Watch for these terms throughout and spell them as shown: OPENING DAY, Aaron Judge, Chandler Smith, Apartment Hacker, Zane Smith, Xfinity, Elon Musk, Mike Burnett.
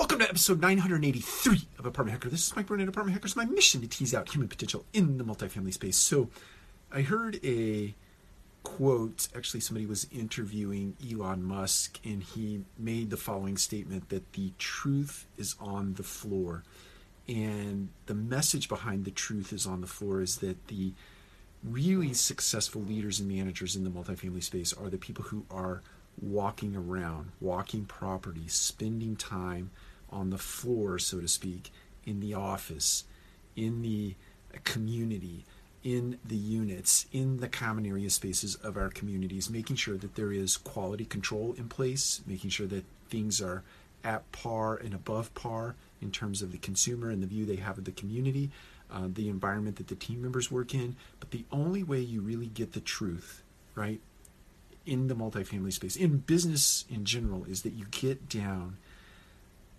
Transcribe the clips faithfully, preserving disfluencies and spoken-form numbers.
Welcome to episode nine hundred eighty-three of Apartment Hacker. This is Mike Burnett, Apartment Hacker. It's my mission to tease out human potential in the multifamily space. So I heard a quote, actually somebody was interviewing Elon Musk, and he made the following statement that the truth is on the floor. And the message behind the truth is on the floor is that the really successful leaders and managers in the multifamily space are the people who are walking around, walking properties, spending time on the floor, so to speak, in the office, in the community, in the units, in the common area spaces of our communities, making sure that there is quality control in place, making sure that things are at par and above par in terms of the consumer and the view they have of the community, uh, the environment that the team members work in. But the only way you really get the truth, right, in the multifamily space, in business in general, is that you get down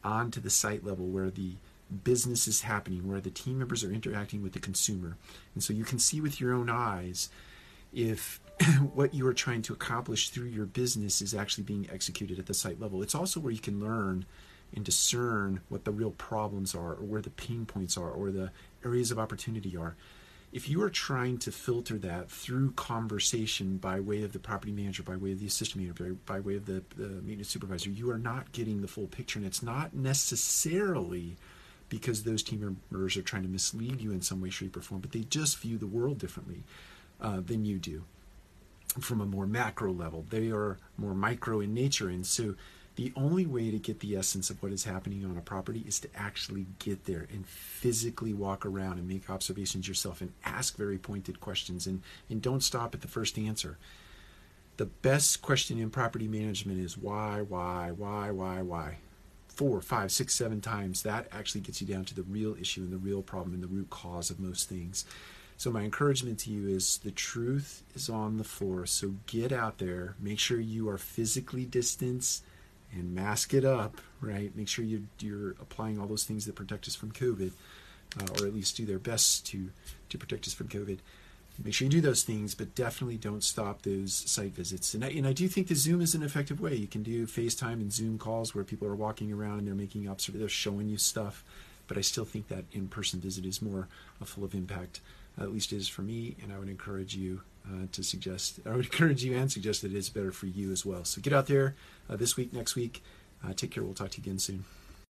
onto the site level where the business is happening, where the team members are interacting with the consumer. And so you can see with your own eyes if what you are trying to accomplish through your business is actually being executed at the site level. It's also where you can learn and discern what the real problems are, or where the pain points are, or the areas of opportunity are. If you are trying to filter that through conversation by way of the property manager, by way of the assistant manager, by, by way of the, the maintenance supervisor, you are not getting the full picture. And it's not necessarily because those team members are trying to mislead you in some way, shape, or form, but they just view the world differently uh, than you do from a more macro level. They are more micro in nature. And so the only way to get the essence of what is happening on a property is to actually get there and physically walk around and make observations yourself and ask very pointed questions, and, and don't stop at the first answer. The best question in property management is why, why, why, why, why? Four, five, six, seven times. That actually gets you down to the real issue and the real problem and the root cause of most things. So my encouragement to you is the truth is on the floor. So get out there, make sure you are physically distanced, and mask it up, right? Make sure you, you're applying all those things that protect us from COVID, uh, or at least do their best to, to protect us from COVID. Make sure you do those things, but definitely don't stop those site visits. And I, and I do think the Zoom is an effective way. You can do FaceTime and Zoom calls where people are walking around and they're making observations, they're showing you stuff. But I still think that in-person visit is more full of impact. Uh, at least it is for me, and I would encourage you uh, to suggest, I would encourage you and suggest that it is better for you as well. So get out there uh, this week, next week. Uh, take care. We'll talk to you again soon.